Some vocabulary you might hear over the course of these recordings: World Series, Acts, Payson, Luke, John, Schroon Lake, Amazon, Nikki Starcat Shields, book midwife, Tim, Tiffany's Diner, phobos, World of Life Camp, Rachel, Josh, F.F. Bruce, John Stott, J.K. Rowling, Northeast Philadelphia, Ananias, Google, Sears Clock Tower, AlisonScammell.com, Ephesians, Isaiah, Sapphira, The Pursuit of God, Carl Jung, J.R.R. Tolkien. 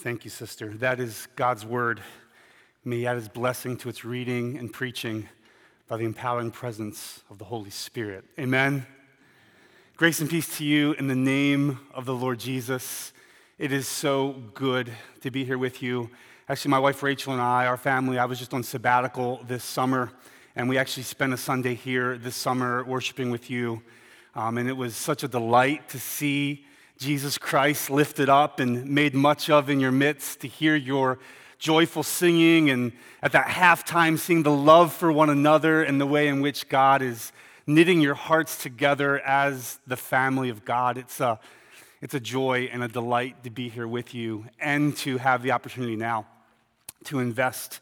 Thank you, sister. That is God's word. May you add his blessing to its reading and preaching by the empowering presence of the Holy Spirit. Amen. Grace and peace to you in the name of the Lord Jesus. It is so good to be here with you. Actually, my wife Rachel and I, our family, I was just on sabbatical this summer, and we actually spent a Sunday here this summer worshiping with you. And it was such a delight to see Jesus Christ lifted up and made much of in your midst, to hear your joyful singing, and at that halftime seeing the love for one another and the way in which God is knitting your hearts together as the family of God. It's a joy and a delight to be here with you and to have the opportunity now to invest,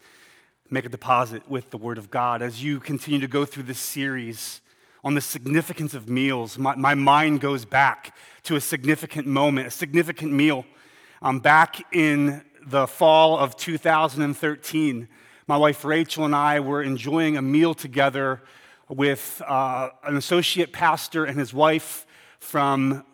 make a deposit with the Word of God. As you continue to go through this series on the significance of meals, my mind goes back to a significant moment, a significant meal. Back in the fall of 2013, my wife Rachel and I were enjoying a meal together with an associate pastor and his wife from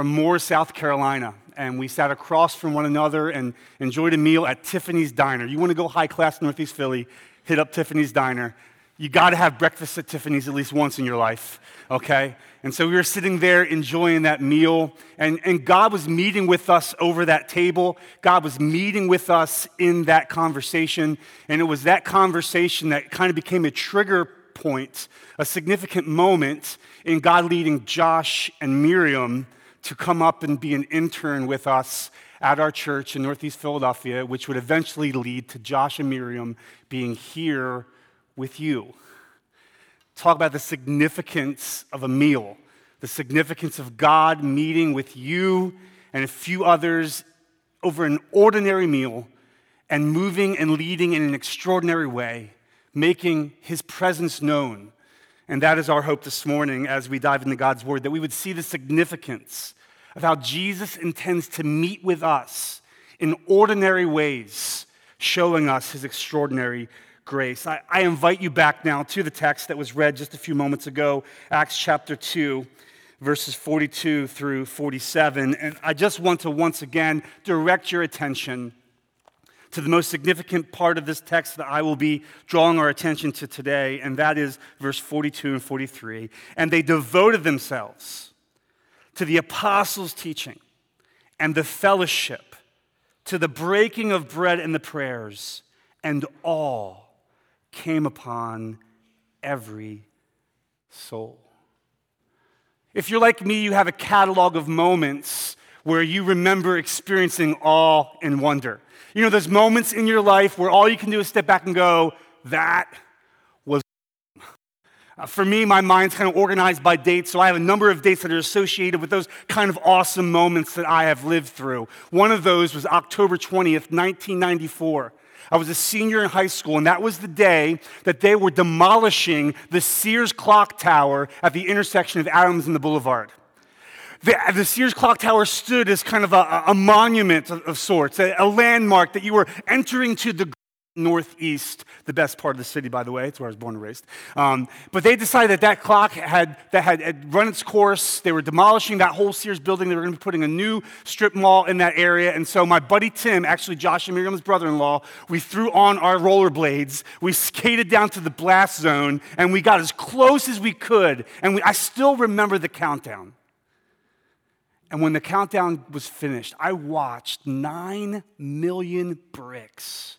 Moore, South Carolina. And we sat across from one another and enjoyed a meal at Tiffany's Diner. You want to go high class in Northeast Philly, hit up Tiffany's Diner. You got to have breakfast at Tiffany's at least once in your life, okay? And so we were sitting there enjoying that meal, and God was meeting with us over that table. God was meeting with us in that conversation, and it was that conversation that kind of became a trigger point, a significant moment in God leading Josh and Miriam to come up and be an intern with us at our church in Northeast Philadelphia, which would eventually lead to Josh and Miriam being here with you. Talk about the significance of a meal, the significance of God meeting with you and a few others over an ordinary meal and moving and leading in an extraordinary way, making his presence known. And that is our hope this morning as we dive into God's word, that we would see the significance of how Jesus intends to meet with us in ordinary ways, showing us his extraordinary grace. I invite you back now to the text that was read just a few moments ago, Acts chapter 2, verses 42 through 47. And I just want to once again direct your attention to the most significant part of this text that I will be drawing our attention to today, and that is verse 42 and 43. And they devoted themselves to the apostles' teaching and the fellowship, to the breaking of bread and the prayers, and awe came upon every soul. If you're like me, you have a catalog of moments where you remember experiencing awe and wonder. You know, there's moments in your life where all you can do is step back and go, that was For me, my mind's kind of organized by dates, so I have a number of dates that are associated with those kind of awesome moments that I have lived through. One of those was October 20th, 1994. I was a senior in high school, and that was the day that they were demolishing the Sears Clock Tower at the intersection of Adams and the Boulevard. The Sears Clock Tower stood as kind of a monument of sorts, a landmark that you were entering to the Northeast, the best part of the city, by the way. It's where I was born and raised. But they decided that clock had run its course. They were demolishing that whole Sears building. They were going to be putting a new strip mall in that area. And so my buddy Tim, actually Josh and Miriam's brother-in-law, we threw on our rollerblades. We skated down to the blast zone, and we got as close as we could. And I still remember the countdown. And when the countdown was finished, I watched 9 million bricks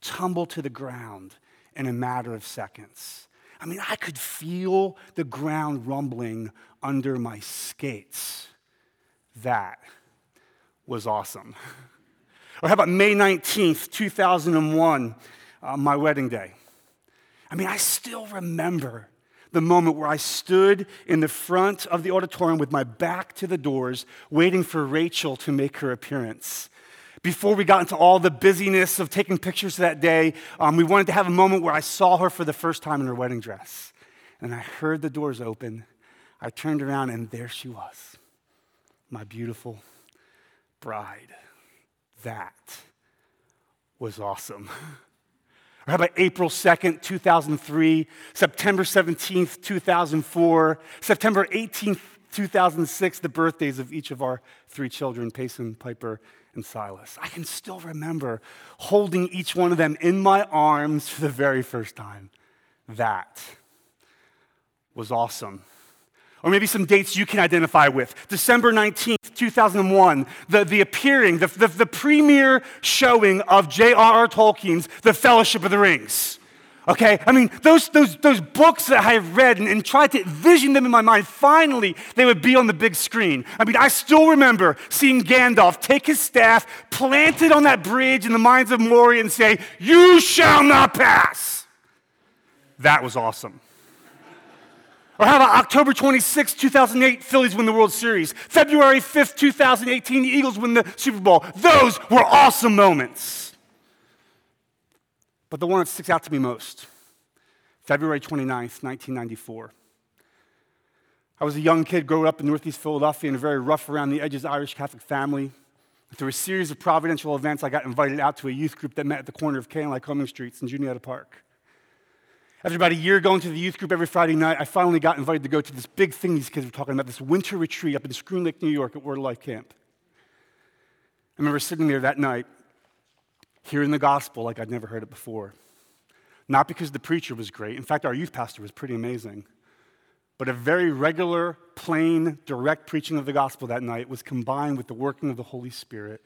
tumble to the ground in a matter of seconds. I mean, I could feel the ground rumbling under my skates. That was awesome. Or how about May 19th, 2001, my wedding day? I mean, I still remember the moment where I stood in the front of the auditorium with my back to the doors, waiting for Rachel to make her appearance. Before we got into all the busyness of taking pictures that day, we wanted to have a moment where I saw her for the first time in her wedding dress. And I heard the doors open. I turned around, and there she was, my beautiful bride. That was awesome. Or how about April 2nd, 2003, September 17th, 2004, September 18th, 2006, the birthdays of each of our three children, Payson, Piper, and Silas. I can still remember holding each one of them in my arms for the very first time. That was awesome. Or maybe some dates you can identify with. December 19th, 2001, the premiere showing of J.R.R. Tolkien's The Fellowship of the Rings. Okay, I mean, those books that I have read and tried to envision them in my mind, finally, they would be on the big screen. I mean, I still remember seeing Gandalf take his staff, plant it on that bridge in the mines of Moria and say, "You shall not pass." That was awesome. Or how about October 26, 2008, Phillies win the World Series. February 5th, 2018, the Eagles win the Super Bowl. Those were awesome moments. But the one that sticks out to me most, February 29th, 1994. I was a young kid growing up in Northeast Philadelphia in a very rough around the edges Irish Catholic family. Through a series of providential events, I got invited out to a youth group that met at the corner of K and Lycoming Streets in Juniata Park. After about a year going to the youth group every Friday night, I finally got invited to go to this big thing these kids were talking about, this winter retreat up in Schroon Lake, New York at World of Life Camp. I remember sitting there that night, hearing the gospel like I'd never heard it before. Not because the preacher was great. In fact, our youth pastor was pretty amazing. But a very regular, plain, direct preaching of the gospel that night was combined with the working of the Holy Spirit.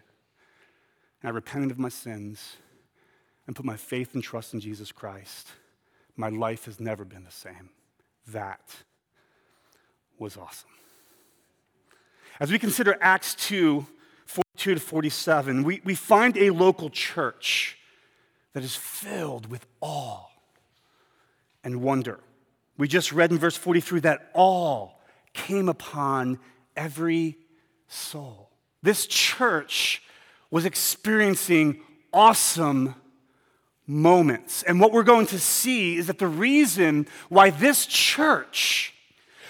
And I repented of my sins and put my faith and trust in Jesus Christ. My life has never been the same. That was awesome. As we consider Acts 2, 42 to 47, we find a local church that is filled with awe and wonder. We just read in verse 43 that awe came upon every soul. This church was experiencing awesome moments. And what we're going to see is that the reason why this church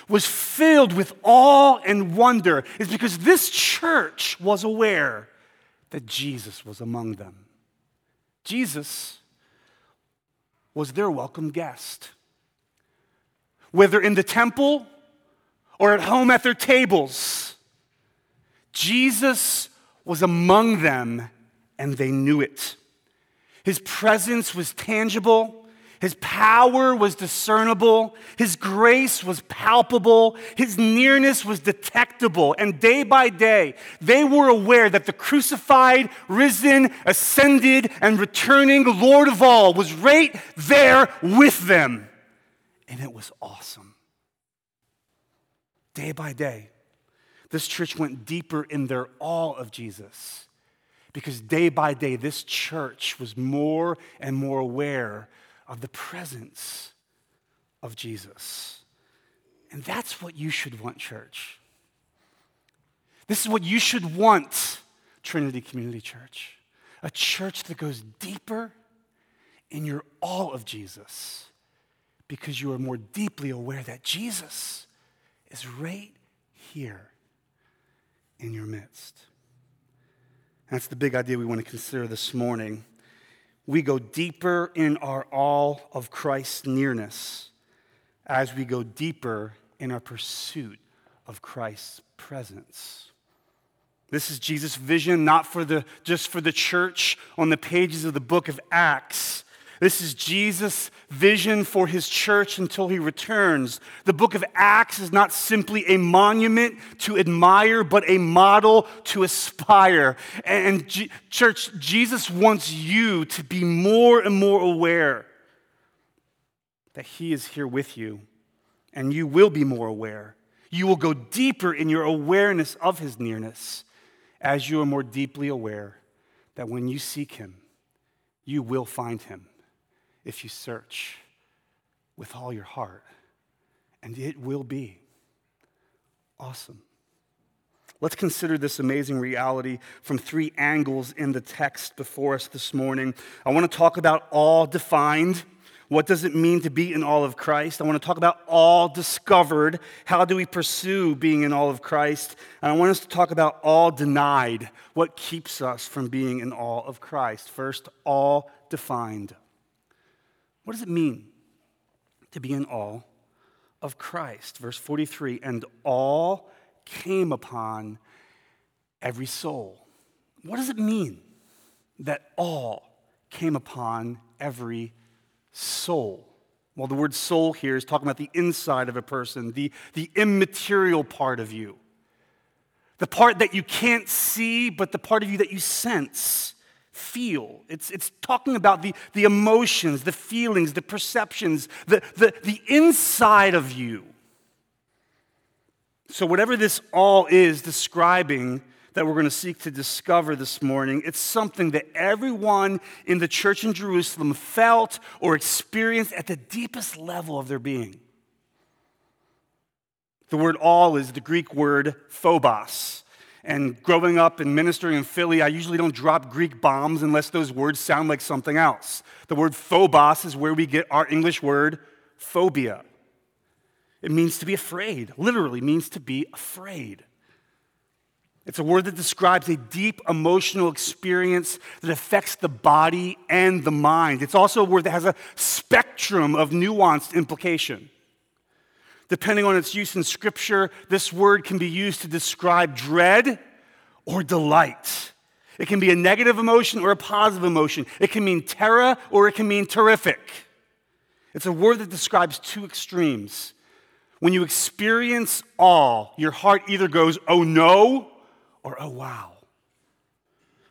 was filled with awe and wonder is because this church was aware that Jesus was among them. Jesus was their welcome guest. Whether in the temple or at home at their tables, Jesus was among them and they knew it. His presence was tangible. His power was discernible. His grace was palpable. His nearness was detectable. And day by day, they were aware that the crucified, risen, ascended, and returning Lord of all was right there with them. And it was awesome. Day by day, this church went deeper in their awe of Jesus. Because day by day, this church was more and more aware of the presence of Jesus. And that's what you should want, church. This is what you should want, Trinity Community Church. A church that goes deeper in your awe of Jesus because you are more deeply aware that Jesus is right here in your midst. That's the big idea we want to consider this morning. We go deeper in our awe of Christ's nearness as we go deeper in our pursuit of Christ's presence. This is Jesus' vision, not for just for the church on the pages of the book of Acts. This is Jesus' vision for his church until he returns. The book of Acts is not simply a monument to admire, but a model to aspire. And church, Jesus wants you to be more and more aware that he is here with you, and you will be more aware. You will go deeper in your awareness of his nearness as you are more deeply aware that when you seek him, you will find him. If you search with all your heart, and it will be awesome. Let's consider this amazing reality from three angles in the text before us this morning. I want to talk about awe defined. What does it mean to be in awe of Christ? I want to talk about awe discovered. How do we pursue being in awe of Christ? And I want us to talk about awe denied. What keeps us from being in awe of Christ? First, awe defined. What does it mean to be in awe of Christ. Verse 43, and all came upon every soul. What does it mean that all came upon every soul? Well, the word soul here is talking about the inside of a person, the immaterial part of you. The part that you can't see, but the part of you that you sense, feel. It's talking about the emotions, the feelings, the perceptions, the inside of you. So whatever this all is describing that we're going to seek to discover this morning, it's something that everyone in the church in Jerusalem felt or experienced at the deepest level of their being. The word all is the Greek word phobos. And growing up and ministering in Philly, I usually don't drop Greek bombs unless those words sound like something else. The word phobos is where we get our English word phobia. It means to be afraid, literally means to be afraid. It's a word that describes a deep emotional experience that affects the body and the mind. It's also a word that has a spectrum of nuanced implication. Depending on its use in Scripture, this word can be used to describe dread or delight. It can be a negative emotion or a positive emotion. It can mean terror or it can mean terrific. It's a word that describes two extremes. When you experience awe, your heart either goes, oh no, or oh wow.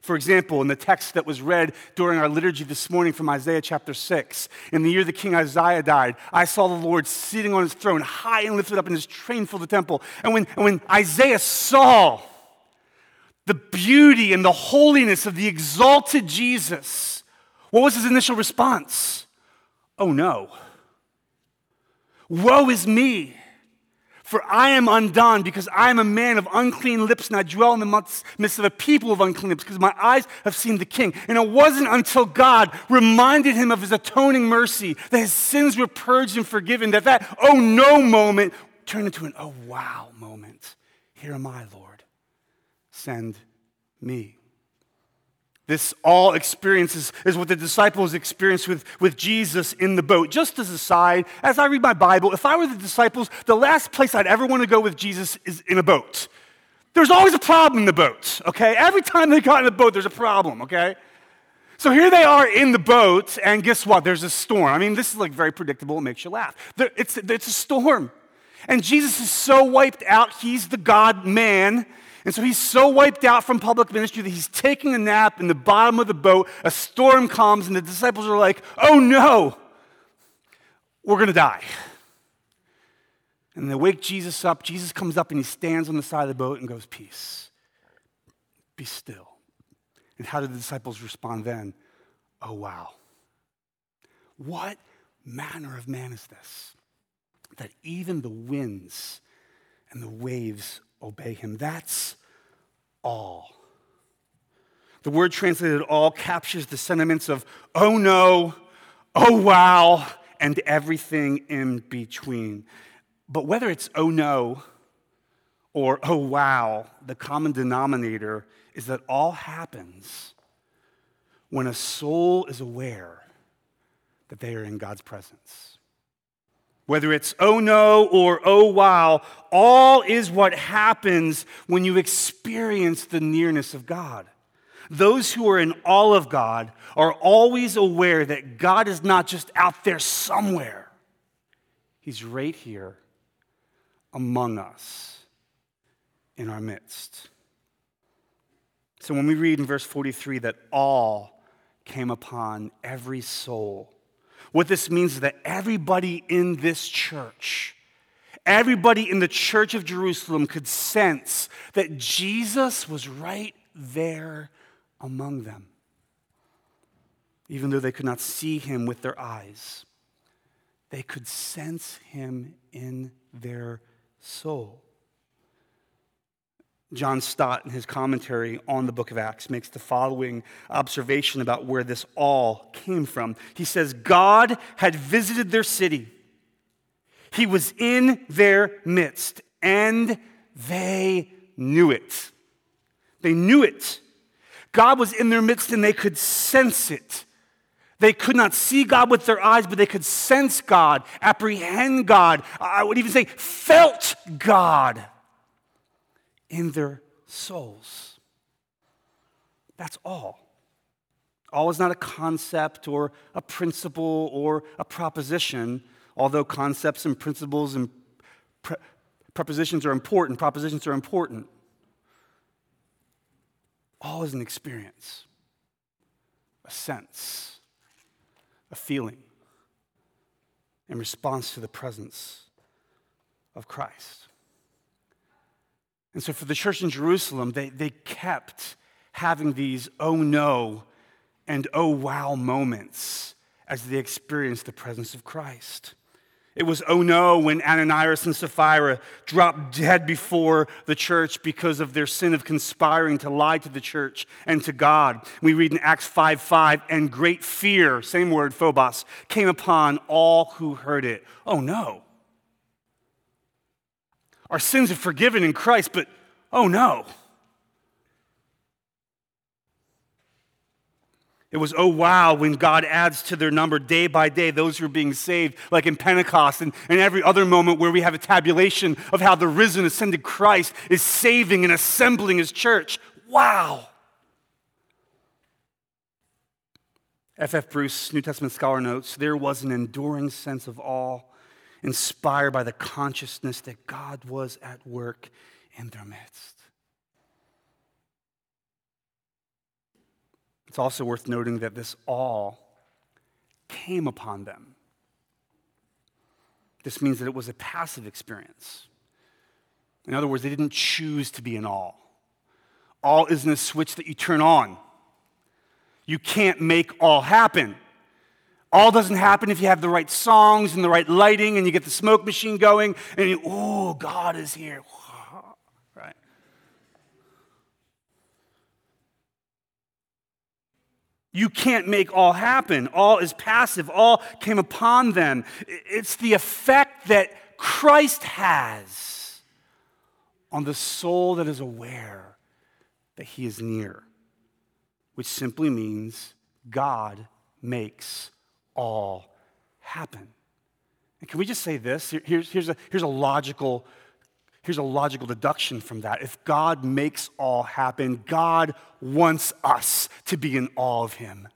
For example, in the text that was read during our liturgy this morning from Isaiah chapter 6, in the year the king Isaiah died, I saw the Lord sitting on his throne, high and lifted up, and his train filled the temple. And when Isaiah saw the beauty and the holiness of the exalted Jesus, what was his initial response? Oh no. Woe is me, for I am undone, because I am a man of unclean lips, and I dwell in the midst of a people of unclean lips, because my eyes have seen the King. And it wasn't until God reminded him of his atoning mercy, that his sins were purged and forgiven, that oh no moment turned into an oh wow moment. Here am I, Lord. Send me. This all experiences is what the disciples experienced with Jesus in the boat. Just as a side, as I read my Bible, if I were the disciples, the last place I'd ever want to go with Jesus is in a boat. There's always a problem in the boat, okay? Every time they got in the boat, there's a problem, okay? So here they are in the boat, and guess what? There's a storm. I mean, this is like very predictable. It makes you laugh. It's a storm. And Jesus is so wiped out. He's the God-man. And so he's so wiped out from public ministry that he's taking a nap in the bottom of the boat. A storm comes, and the disciples are like, oh no, we're going to die. And they wake Jesus up. Jesus comes up, and he stands on the side of the boat and goes, peace, be still. And how did the disciples respond then? Oh, wow. What manner of man is this, that even the winds and the waves obey him? That's all. The word translated all captures the sentiments of oh no, oh wow, and everything in between. But whether it's oh no or oh wow, the common denominator is that all happens when a soul is aware that they are in God's presence. Whether it's oh no or oh wow, all is what happens when you experience the nearness of God. Those who are in awe of God are always aware that God is not just out there somewhere. He's right here among us in our midst. So when we read in verse 43 that all came upon every soul, what this means is that everybody in this church, everybody in the church of Jerusalem could sense that Jesus was right there among them, even though they could not see him with their eyes. They could sense him in their soul. John Stott, in his commentary on the book of Acts, makes the following observation about where this all came from. He says, God had visited their city. He was in their midst, and they knew it. They knew it. God was in their midst, and they could sense it. They could not see God with their eyes, but they could sense God, apprehend God. I would even say felt God in their souls. That's all. All is not a concept or a principle or a proposition, although concepts and principles and prepositions are important. Propositions are important. All is an experience, a sense, a feeling in response to the presence of Christ. And so for the church in Jerusalem, they kept having these oh no and oh wow moments as they experienced the presence of Christ. It was oh no when Ananias and Sapphira dropped dead before the church because of their sin of conspiring to lie to the church and to God. We read in Acts 5:5, and great fear, same word, phobos, came upon all who heard it. Oh no. Our sins are forgiven in Christ, but oh no. It was, oh, wow, when God adds to their number day by day those who are being saved, like in Pentecost and every other moment where we have a tabulation of how the risen, ascended Christ is saving and assembling his church. Wow. F.F. Bruce, New Testament scholar, notes, there was an enduring sense of awe inspired by the consciousness that God was at work in their midst. It's also worth noting that this awe came upon them. This means that it was a passive experience. In other words, they didn't choose to be in awe. Awe isn't a switch that you turn on. You can't make awe happen. Awe doesn't happen if you have the right songs and the right lighting and you get the smoke machine going and you, oh, God is here. You can't make all happen. All is passive. All came upon them. It's the effect that Christ has on the soul that is aware that he is near, which simply means God makes all happen. And can we just say this? Here's a logical deduction from that. If God makes all happen, God wants us to be in awe of him.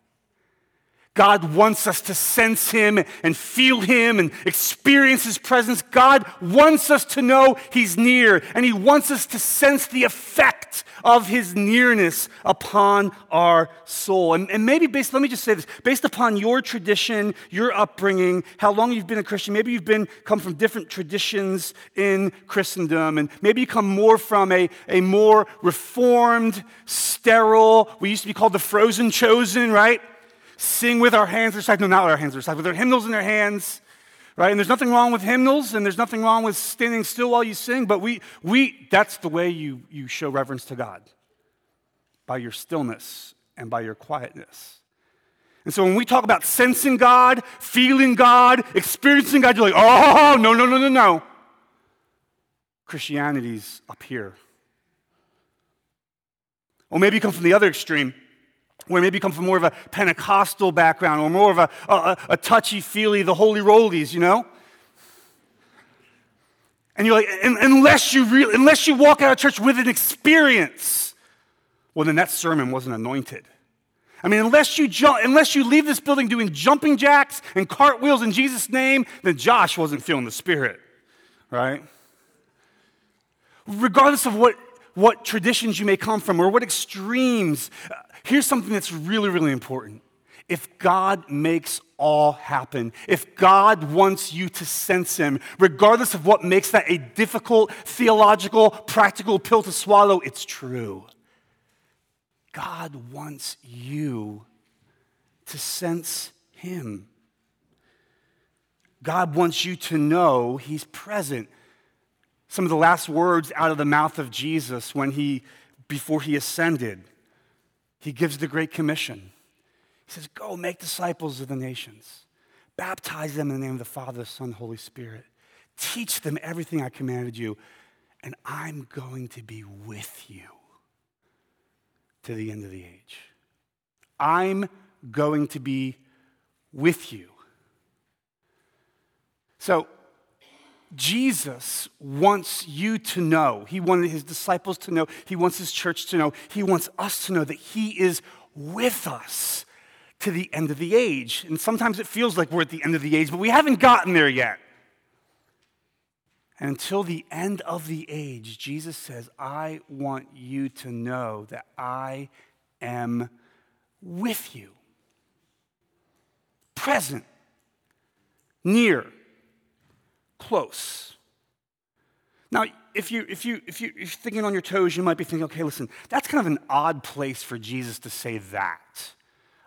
God wants us to sense him and feel him and experience his presence. God wants us to know he's near, and he wants us to sense the effect of his nearness upon our soul. And maybe based upon your tradition, your upbringing, how long you've been a Christian, maybe you've come from different traditions in Christendom, and maybe you come more from a more reformed, sterile, we used to be called the frozen chosen, right? Sing with our hands recited. No, not with our hands recited, with our hymnals in our hands, right? And there's nothing wrong with hymnals, and there's nothing wrong with standing still while you sing, but that's the way you show reverence to God, by your stillness and by your quietness. And so when we talk about sensing God, feeling God, experiencing God, you're like, oh, no. Christianity's up here. Or maybe you come from the other extreme, where maybe you come from more of a Pentecostal background or more of a touchy-feely, the holy rollies, you know? And you're like, unless you walk out of church with an experience, well, then that sermon wasn't anointed. I mean, unless you leave this building doing jumping jacks and cartwheels in Jesus' name, then Josh wasn't feeling the Spirit, right? Regardless of what traditions you may come from or what extremes, here's something that's really, really important. If God makes all happen, if God wants you to sense him, regardless of what makes that a difficult theological, practical pill to swallow, it's true. God wants you to sense him. God wants you to know he's present. Some of the last words out of the mouth of Jesus before he ascended, he gives the Great Commission. He says, go make disciples of the nations. Baptize them in the name of the Father, the Son, the Holy Spirit. Teach them everything I commanded you, and I'm going to be with you to the end of the age. I'm going to be with you. So Jesus wants you to know, he wanted his disciples to know, he wants his church to know, he wants us to know that he is with us to the end of the age. And sometimes it feels like we're at the end of the age, but we haven't gotten there yet. And until the end of the age, Jesus says, I want you to know that I am with you. Present, near, close. Now, if you're thinking on your toes, you might be thinking, okay, listen, that's kind of an odd place for Jesus to say that.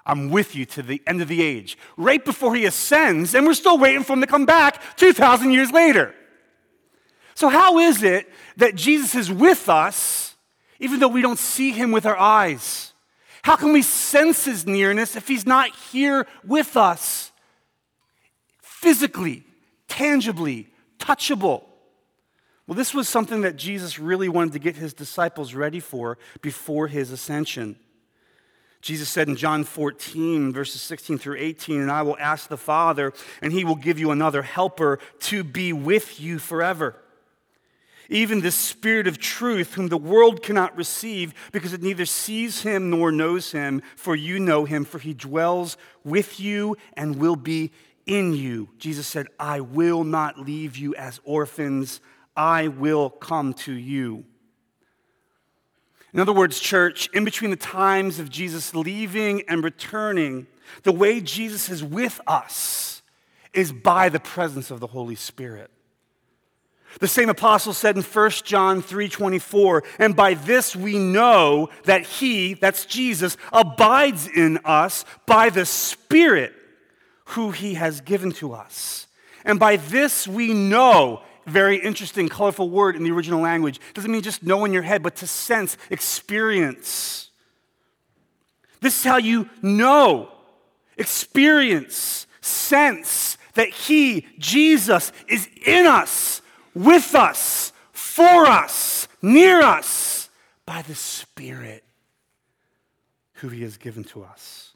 I'm with you to the end of the age, right before he ascends, and we're still waiting for him to come back 2,000 years later. So how is it that Jesus is with us, even though we don't see him with our eyes? How can we sense his nearness if he's not here with us, physically, tangibly, touchable? Well, this was something that Jesus really wanted to get his disciples ready for before his ascension. Jesus said in John 14, verses 16 through 18, and I will ask the Father, and he will give you another helper to be with you forever. Even the Spirit of truth, whom the world cannot receive, because it neither sees him nor knows him, for you know him, for he dwells with you and will be in you. Jesus said, I will not leave you as orphans. I will come to you. In other words, church, in between the times of Jesus leaving and returning, the way Jesus is with us is by the presence of the Holy Spirit. The same apostle said in 1 John 3:24, and by this we know that he, that's Jesus, abides in us by the Spirit who he has given to us. And by this we know, very interesting, colorful word in the original language. Doesn't mean just know in your head, but to sense, experience. This is how you know, experience, sense that he, Jesus, is in us, with us, for us, near us, by the Spirit who he has given to us.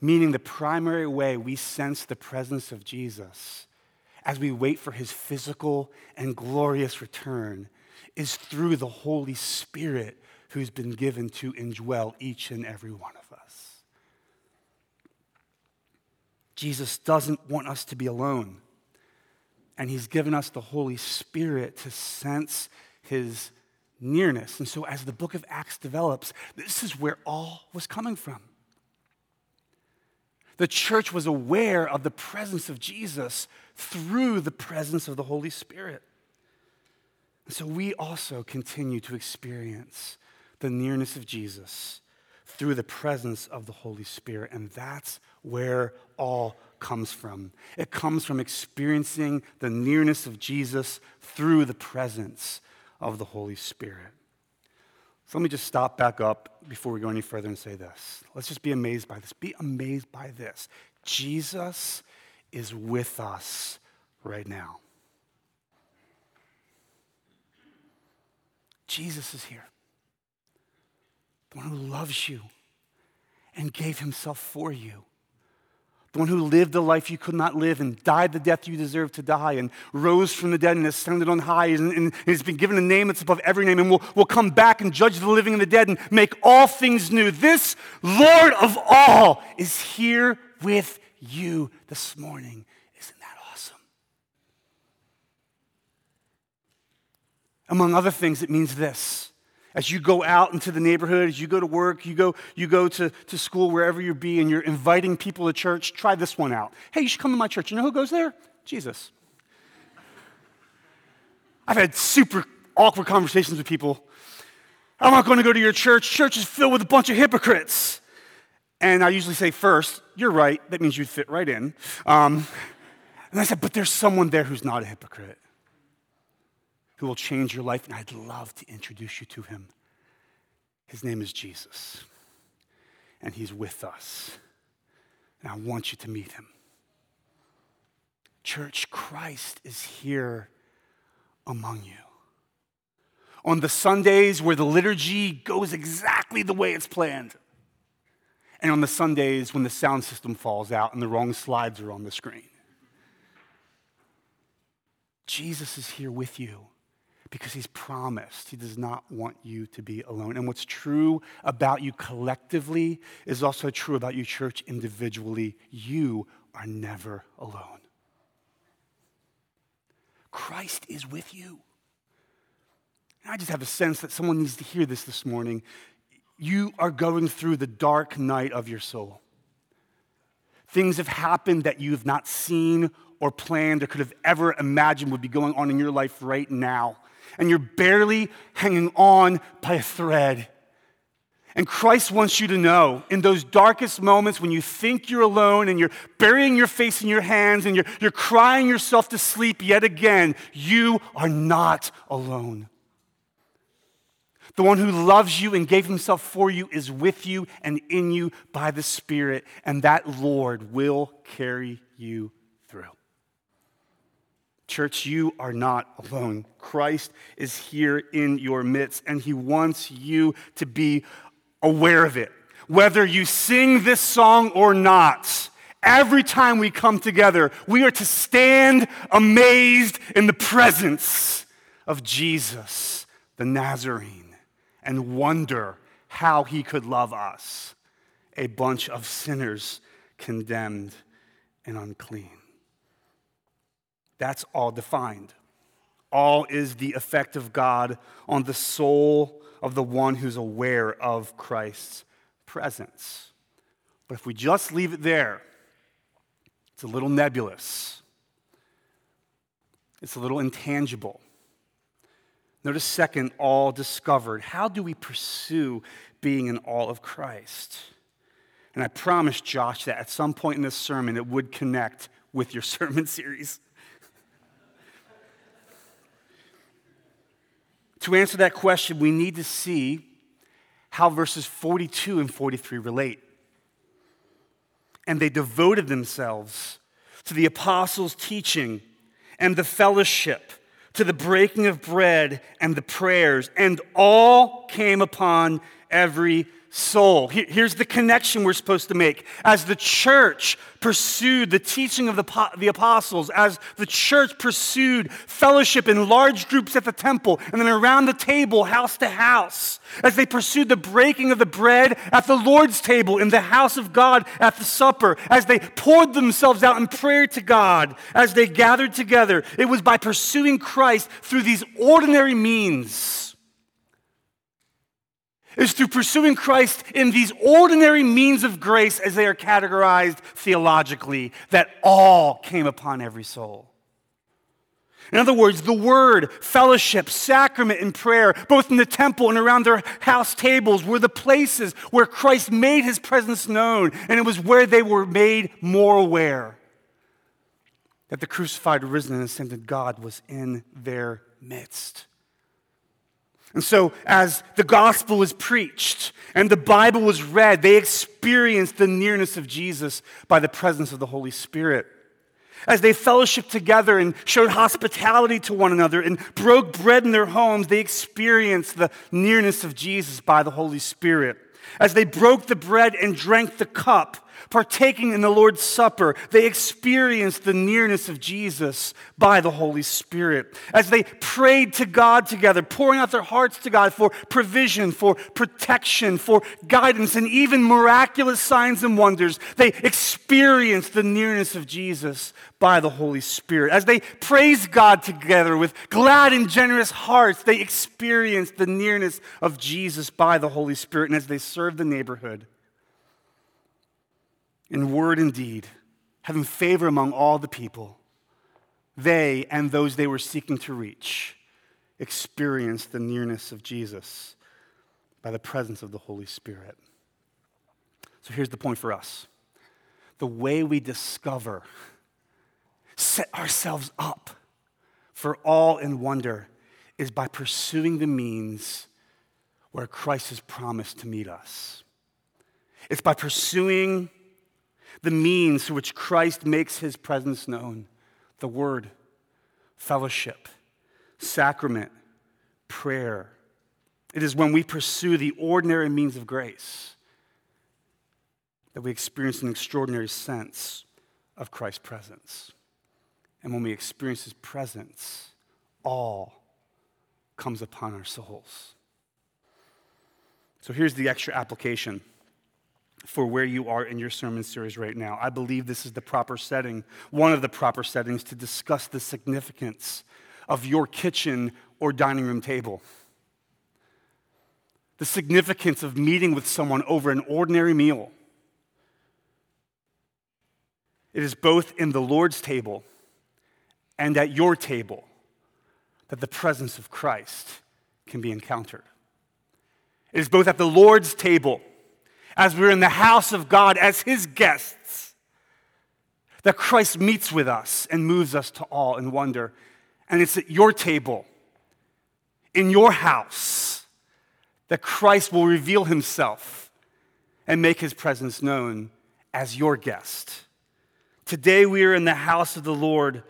Meaning the primary way we sense the presence of Jesus as we wait for his physical and glorious return is through the Holy Spirit who's been given to indwell each and every one of us. Jesus doesn't want us to be alone. And he's given us the Holy Spirit to sense his nearness. And so as the book of Acts develops, this is where all was coming from. The church was aware of the presence of Jesus through the presence of the Holy Spirit. And so we also continue to experience the nearness of Jesus through the presence of the Holy Spirit. And that's where all comes from. It comes from experiencing the nearness of Jesus through the presence of the Holy Spirit. So let me just stop back up before we go any further and say this. Let's just be amazed by this. Be amazed by this. Jesus is with us right now. Jesus is here. The one who loves you and gave himself for you. The one who lived the life you could not live and died the death you deserved to die and rose from the dead and ascended on high and has been given a name that's above every name and will come back and judge the living and the dead and make all things new. This Lord of all is here with you this morning. Isn't that awesome? Among other things, it means this. As you go out into the neighborhood, as you go to work, you go to school, wherever you be, and you're inviting people to church, try this one out. Hey, you should come to my church. You know who goes there? Jesus. I've had super awkward conversations with people. I'm not going to go to your church. Church is filled with a bunch of hypocrites. And I usually say first, you're right. That means you'd fit right in. And I said, but there's someone there who's not a hypocrite, who will change your life, and I'd love to introduce you to him. His name is Jesus, and he's with us, and I want you to meet him. Church, Christ is here among you. On the Sundays where the liturgy goes exactly the way it's planned, and on the Sundays when the sound system falls out and the wrong slides are on the screen. Jesus is here with you because he's promised he does not want you to be alone. And what's true about you collectively is also true about you, church, individually. You are never alone. Christ is with you. And I just have a sense that someone needs to hear this morning. You are going through the dark night of your soul. Things have happened that you've not seen or planned or could have ever imagined would be going on in your life right now. And you're barely hanging on by a thread. And Christ wants you to know in those darkest moments when you think you're alone and you're burying your face in your hands and you're crying yourself to sleep yet again, you are not alone. The one who loves you and gave himself for you is with you and in you by the Spirit, and that Lord will carry you through. Church, you are not alone. Christ is here in your midst, and he wants you to be aware of it. Whether you sing this song or not, every time we come together, we are to stand amazed in the presence of Jesus, the Nazarene, and wonder how he could love us, a bunch of sinners condemned and unclean. That's all defined. All is the effect of God on the soul of the one who's aware of Christ's presence. But if we just leave it there, it's a little nebulous. It's a little intangible. Notice second, all discovered. How do we pursue being in all of Christ? And I promised Josh that at some point in this sermon, it would connect with your sermon series. To answer that question, we need to see how verses 42 and 43 relate. And they devoted themselves to the apostles' teaching and the fellowship, to the breaking of bread and the prayers, and all came upon every soul. Here's the connection we're supposed to make. As the church pursued the teaching of the apostles, as the church pursued fellowship in large groups at the temple, and then around the table, house to house, as they pursued the breaking of the bread at the Lord's table, in the house of God at the supper, as they poured themselves out in prayer to God, as they gathered together, it was by pursuing Christ through these ordinary means. Is through pursuing Christ in these ordinary means of grace as they are categorized theologically that all came upon every soul. In other words, the word, fellowship, sacrament, and prayer, both in the temple and around their house tables, were the places where Christ made his presence known, and it was where they were made more aware that the crucified, risen, and ascended God was in their midst. And so as the gospel was preached and the Bible was read, they experienced the nearness of Jesus by the presence of the Holy Spirit. As they fellowshiped together and showed hospitality to one another and broke bread in their homes, they experienced the nearness of Jesus by the Holy Spirit. As they broke the bread and drank the cup, partaking in the Lord's Supper, they experienced the nearness of Jesus by the Holy Spirit. As they prayed to God together, pouring out their hearts to God for provision, for protection, for guidance, and even miraculous signs and wonders, they experienced the nearness of Jesus by the Holy Spirit. As they praised God together with glad and generous hearts, they experienced the nearness of Jesus by the Holy Spirit. And as they served the neighborhood, in word and deed, having favor among all the people, they and those they were seeking to reach experienced the nearness of Jesus by the presence of the Holy Spirit. So here's the point for us. The way we discover, set ourselves up for awe and wonder is by pursuing the means where Christ has promised to meet us. It's by pursuing the means through which Christ makes his presence known: the word, fellowship, sacrament, prayer. It is when we pursue the ordinary means of grace that we experience an extraordinary sense of Christ's presence. And when we experience his presence, awe comes upon our souls. So here's the extra application for where you are in your sermon series right now. I believe this is the proper setting, one of the proper settings, to discuss the significance of your kitchen or dining room table. The significance of meeting with someone over an ordinary meal. It is both in the Lord's table and at your table that the presence of Christ can be encountered. It is both at the Lord's table, as we're in the house of God as his guests, that Christ meets with us and moves us to awe and wonder. And it's at your table, in your house, that Christ will reveal himself and make his presence known as your guest. Today we are in the house of the Lord,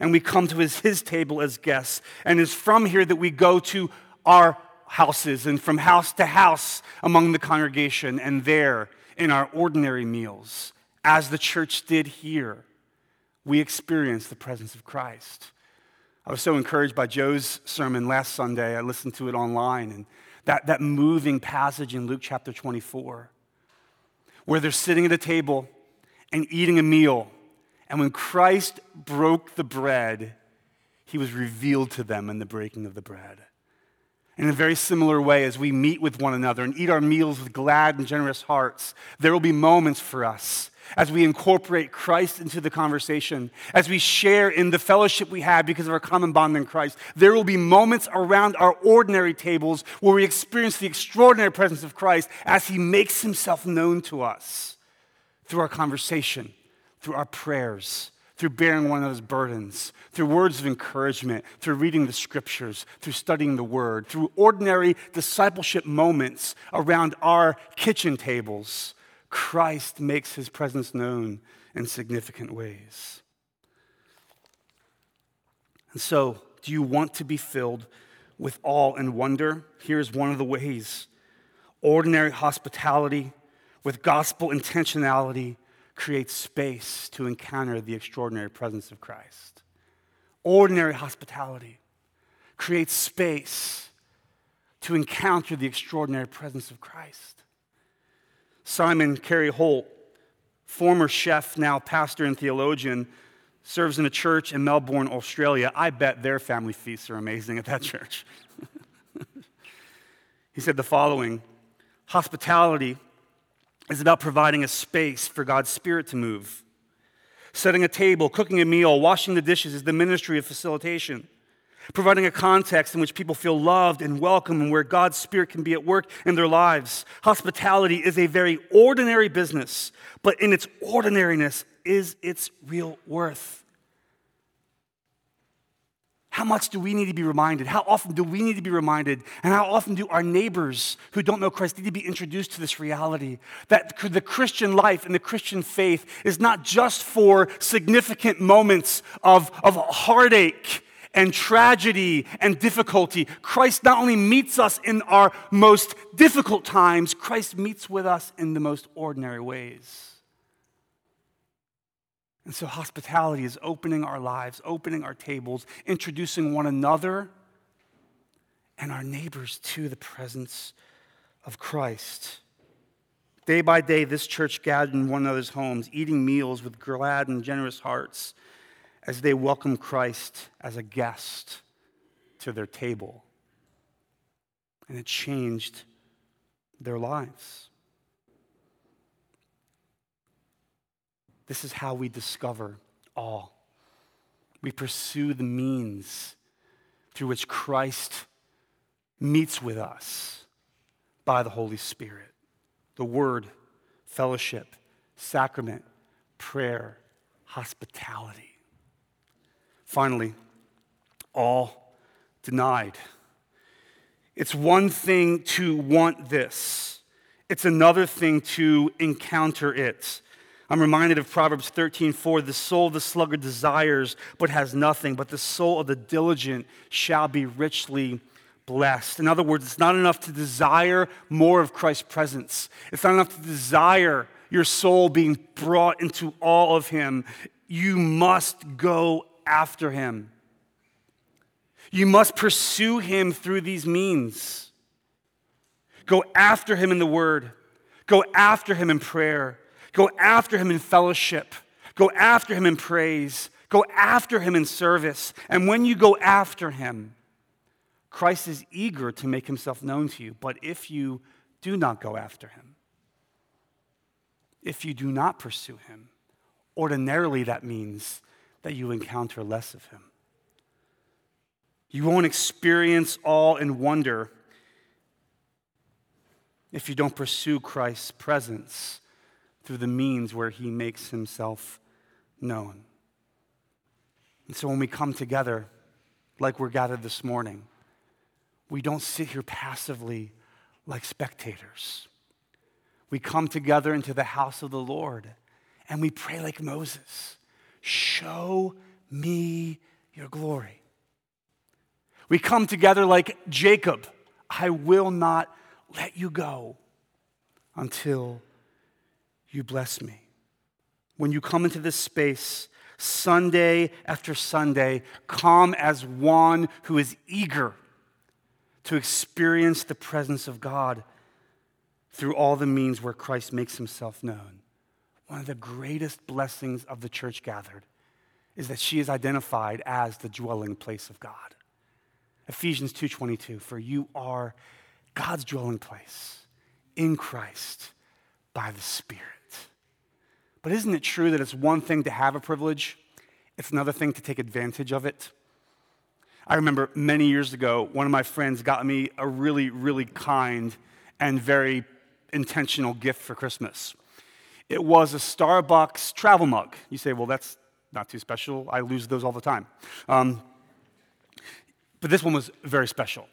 and we come to his table as guests. And it's from here that we go to our houses and from house to house among the congregation. And there, in our ordinary meals, as the church did here, we experience the presence of Christ. I was so encouraged by Joe's sermon last Sunday. I listened to it online. And that moving passage in Luke chapter 24, where they're sitting at a table and eating a meal. And when Christ broke the bread, he was revealed to them in the breaking of the bread. In a very similar way, as we meet with one another and eat our meals with glad and generous hearts, there will be moments for us as we incorporate Christ into the conversation, as we share in the fellowship we have because of our common bond in Christ. There will be moments around our ordinary tables where we experience the extraordinary presence of Christ as he makes himself known to us through our conversation, through our prayers, through bearing one another's burdens, through words of encouragement, through reading the scriptures, through studying the word, through ordinary discipleship moments around our kitchen tables, Christ makes his presence known in significant ways. And so, do you want to be filled with awe and wonder? Here's one of the ways. Ordinary hospitality with gospel intentionality creates space to encounter the extraordinary presence of Christ. Ordinary hospitality creates space to encounter the extraordinary presence of Christ. Simon Carey Holt, former chef, now pastor and theologian, serves in a church in Melbourne, Australia. I bet their family feasts are amazing at that church. He said the following: hospitality is about providing a space for God's Spirit to move. Setting a table, cooking a meal, washing the dishes is the ministry of facilitation, providing a context in which people feel loved and welcome and where God's Spirit can be at work in their lives. Hospitality is a very ordinary business, but in its ordinariness is its real worth. How much do we need to be reminded? How often do we need to be reminded? And how often do our neighbors who don't know Christ need to be introduced to this reality that the Christian life and the Christian faith is not just for significant moments of heartache and tragedy and difficulty. Christ not only meets us in our most difficult times, Christ meets with us in the most ordinary ways. And so hospitality is opening our lives, opening our tables, introducing one another and our neighbors to the presence of Christ. Day by day, this church gathered in one another's homes, eating meals with glad and generous hearts as they welcome Christ as a guest to their table. And it changed their lives. This is how we discover awe. We pursue the means through which Christ meets with us by the Holy Spirit. The Word, fellowship, sacrament, prayer, hospitality. Finally, awe denied. It's one thing to want this. It's another thing to encounter it. I'm reminded of Proverbs 13:4, the soul of the sluggard desires but has nothing, but the soul of the diligent shall be richly blessed. In other words, it's not enough to desire more of Christ's presence. It's not enough to desire your soul being brought into all of him, you must go after him. You must pursue him through these means. Go after him in the word. Go after him in prayer. Go after him in fellowship. Go after him in praise. Go after him in service. And when you go after him, Christ is eager to make himself known to you. But if you do not go after him, if you do not pursue him, ordinarily that means that you encounter less of him. You won't experience awe and wonder if you don't pursue Christ's presence through the means where he makes himself known. And so when we come together, like we're gathered this morning, we don't sit here passively like spectators. We come together into the house of the Lord and we pray like Moses, show me your glory. We come together like Jacob, I will not let you go until you bless me. When you come into this space, Sunday after Sunday, come as one who is eager to experience the presence of God through all the means where Christ makes himself known. One of the greatest blessings of the church gathered is that she is identified as the dwelling place of God. Ephesians 2:22, for you are God's dwelling place in Christ by the Spirit. But isn't it true that it's one thing to have a privilege? It's another thing to take advantage of it. I remember many years ago, one of my friends got me a really, really kind and very intentional gift for Christmas. It was a Starbucks travel mug. You say, well, that's not too special. I lose those all the time. But this one was very special.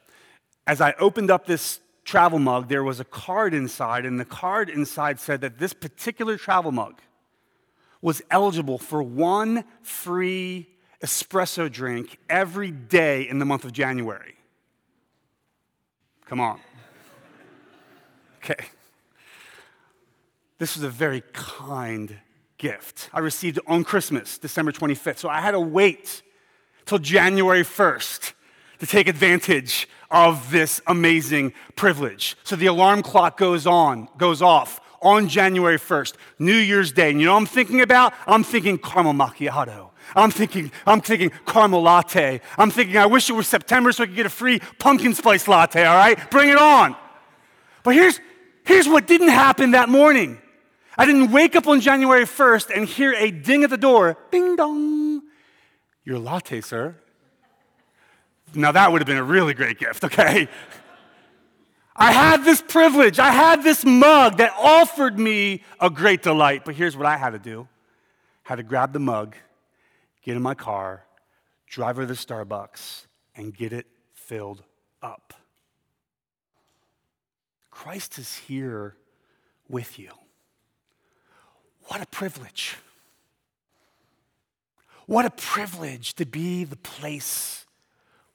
As I opened up this travel mug, there was a card inside, and the card inside said that this particular travel mug was eligible for one free espresso drink every day in the month of January. Come on. Okay. This was a very kind gift. I received it on Christmas, December 25th, so I had to wait till January 1st to take advantage of this amazing privilege. So the alarm clock goes off on January 1st, New Year's Day. And you know what I'm thinking about? I'm thinking caramel macchiato. I'm thinking caramel latte. I'm thinking I wish it was September so I could get a free pumpkin spice latte, all right? Bring it on. But here's what didn't happen that morning. I didn't wake up on January 1st and hear a ding at the door. Ding dong. Your latte, sir. Now that would have been a really great gift, okay? I had this privilege. I had this mug that offered me a great delight. But here's what I had to do. I had to grab the mug, get in my car, drive her to Starbucks, and get it filled up. Christ is here with you. What a privilege. What a privilege to be the place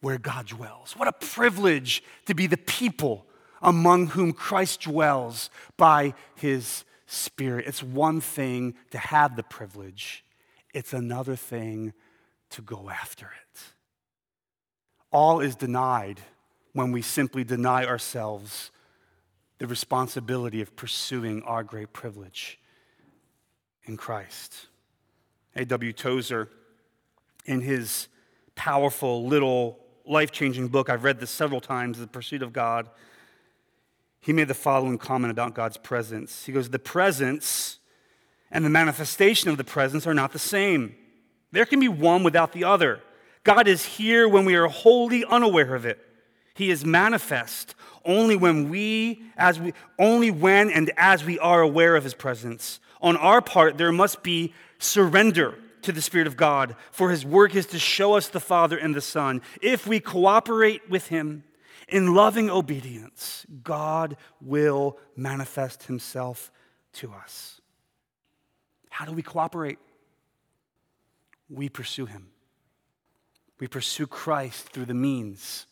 where God dwells. What a privilege to be the people among whom Christ dwells by his Spirit. It's one thing to have the privilege. It's another thing to go after it. All is denied when we simply deny ourselves the responsibility of pursuing our great privilege in Christ. A.W. Tozer, in his powerful little life-changing book, I've read this several times, The Pursuit of God, he made the following comment about God's presence. He goes, the presence and the manifestation of the presence are not the same. There can be one without the other. God is here when we are wholly unaware of it. He is manifest only when we are aware of his presence. On our part, there must be surrender to the Spirit of God, for his work is to show us the Father and the Son. If we cooperate with him in loving obedience, God will manifest himself to us. How do we cooperate? We pursue him. We pursue Christ through the means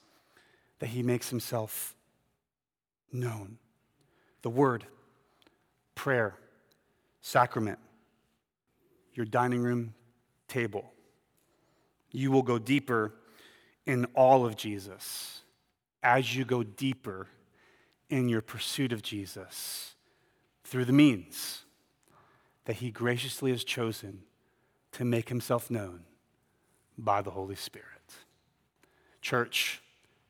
that he makes himself known. The word, prayer, sacrament, your dining room table. You will go deeper in all of Jesus as you go deeper in your pursuit of Jesus through the means that he graciously has chosen to make himself known by the Holy Spirit. Church,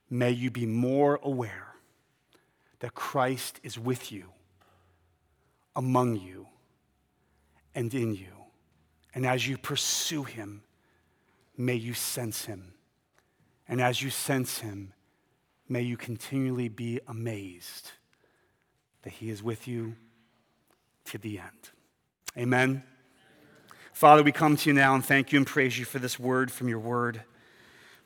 may you be more aware that Christ is with you, among you, and in you. And as you pursue him, may you sense him. And as you sense him, may you continually be amazed that he is with you to the end. Amen. Amen. Father, we come to you now and thank you and praise you for this word from your word.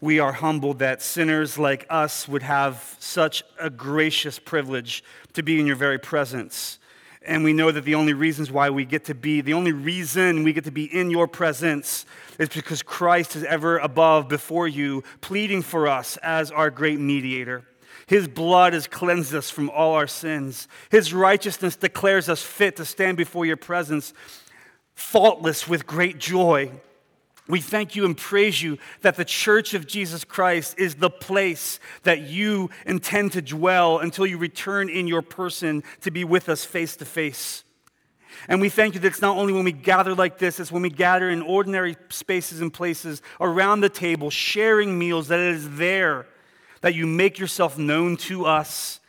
We are humbled that sinners like us would have such a gracious privilege to be in your very presence. And we know that the only reason we get to be in your presence is because Christ is ever above before you, pleading for us as our great mediator. His blood has cleansed us from all our sins. His righteousness declares us fit to stand before your presence, faultless with great joy. We thank you and praise you that the Church of Jesus Christ is the place that you intend to dwell until you return in your person to be with us face to face. And we thank you that it's not only when we gather like this, it's when we gather in ordinary spaces and places around the table, sharing meals, that it is there that you make yourself known to us.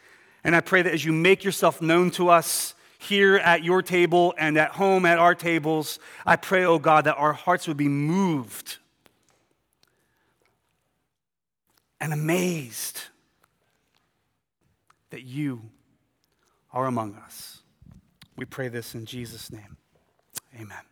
And I pray that as you make yourself known to us, here at your table and at home at our tables, I pray, oh God, that our hearts would be moved and amazed that you are among us. We pray this in Jesus' name. Amen.